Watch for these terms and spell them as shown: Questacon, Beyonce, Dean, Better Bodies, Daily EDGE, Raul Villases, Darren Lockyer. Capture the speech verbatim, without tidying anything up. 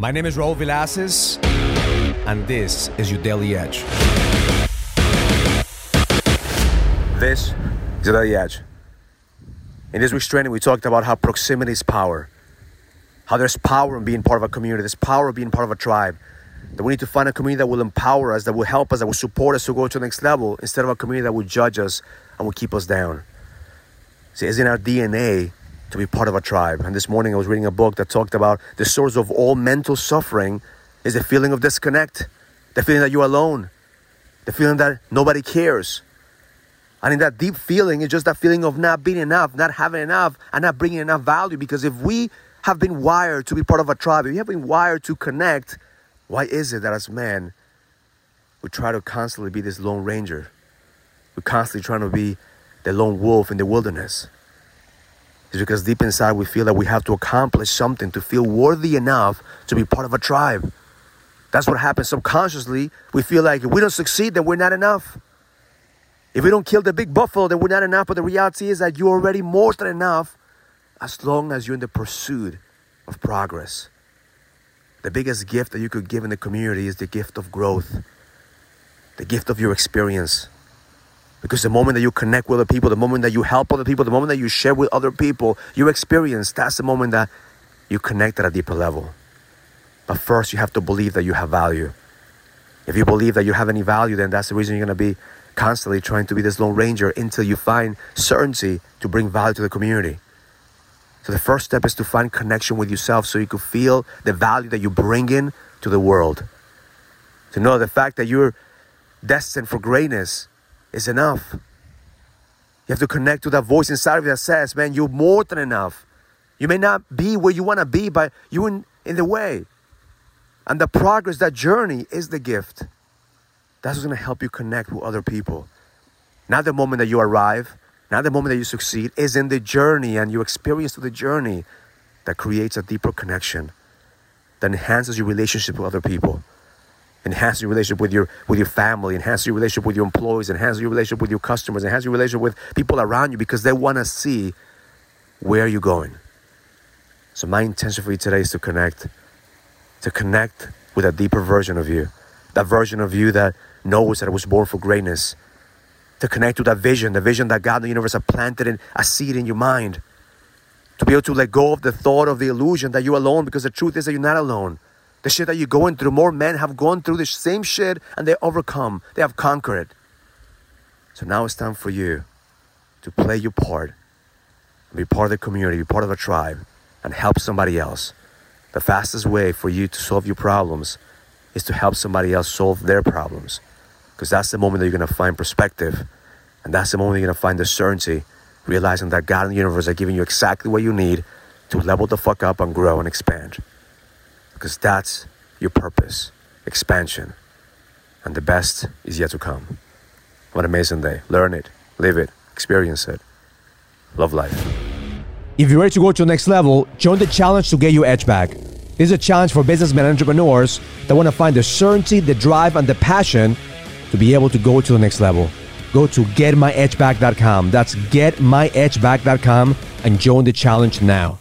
My name is Raul Villases, and this is your Daily Edge. This is the Daily Edge. In this week's training, we talked about how proximity is power. How there's power in being part of a community. There's power in being part of a tribe. That we need to find a community that will empower us, that will help us, that will support us to go to the next level, instead of a community that will judge us and will keep us down. See, it's in our D N A to be part of a tribe. And this morning I was reading a book that talked about the source of all mental suffering is the feeling of disconnect, the feeling that you're alone, the feeling that nobody cares. And in that deep feeling, it's just that feeling of not being enough, not having enough, and not bringing enough value. Because if we have been wired to be part of a tribe, if we have been wired to connect, why is it that as men, we try to constantly be this lone ranger? We're constantly trying to be the lone wolf in the wilderness. It's because deep inside we feel that we have to accomplish something to feel worthy enough to be part of a tribe. That's what happens subconsciously. We feel like if we don't succeed, then we're not enough. If we don't kill the big buffalo, then we're not enough. But the reality is that you're already more than enough as long as you're in the pursuit of progress. The biggest gift that you could give in the community is the gift of growth, the gift of your experience. Because the moment that you connect with other people, the moment that you help other people, the moment that you share with other people your experience, that's the moment that you connect at a deeper level. But first, you have to believe that you have value. If you believe that you have any value, then that's the reason you're going to be constantly trying to be this lone ranger until you find certainty to bring value to the community. So the first step is to find connection with yourself so you can feel the value that you bring in to the world. To know the fact that you're destined for greatness is enough. You have to connect to that voice inside of you that says, man, you're more than enough. You may not be where you want to be, but you're in, in the way. And the progress, that journey is the gift. That's what's going to help you connect with other people. Not the moment that you arrive, not the moment that you succeed, is in the journey and your experience of the journey that creates a deeper connection that enhances your relationship with other people. Enhance your relationship with your with your family, enhance your relationship with your employees, enhance your relationship with your customers, enhance your relationship with people around you, because they want to see where you're going. So my intention for you today is to connect, to connect with a deeper version of you, that version of you that knows that it was born for greatness, to connect to that vision, the vision that God and the universe have planted in a seed in your mind, to be able to let go of the thought of the illusion that you're alone, because the truth is that you're not alone. The shit that you're going through, more men have gone through the same shit and they overcome. They have conquered it. So now it's time for you to play your part, be part of the community, be part of a tribe, and help somebody else. The fastest way for you to solve your problems is to help somebody else solve their problems. Because that's the moment that you're going to find perspective. And that's the moment you're going to find the certainty, realizing that God and the universe are giving you exactly what you need to level the fuck up and grow and expand. Because that's your purpose, expansion, and the best is yet to come. What an amazing day. Learn it, live it, experience it. Love life. If you're ready to go to the next level, join the challenge to get your edge back. This is a challenge for businessmen and entrepreneurs that want to find the certainty, the drive, and the passion to be able to go to the next level. Go to get my edge back dot com. That's get my edge back dot com and join the challenge now.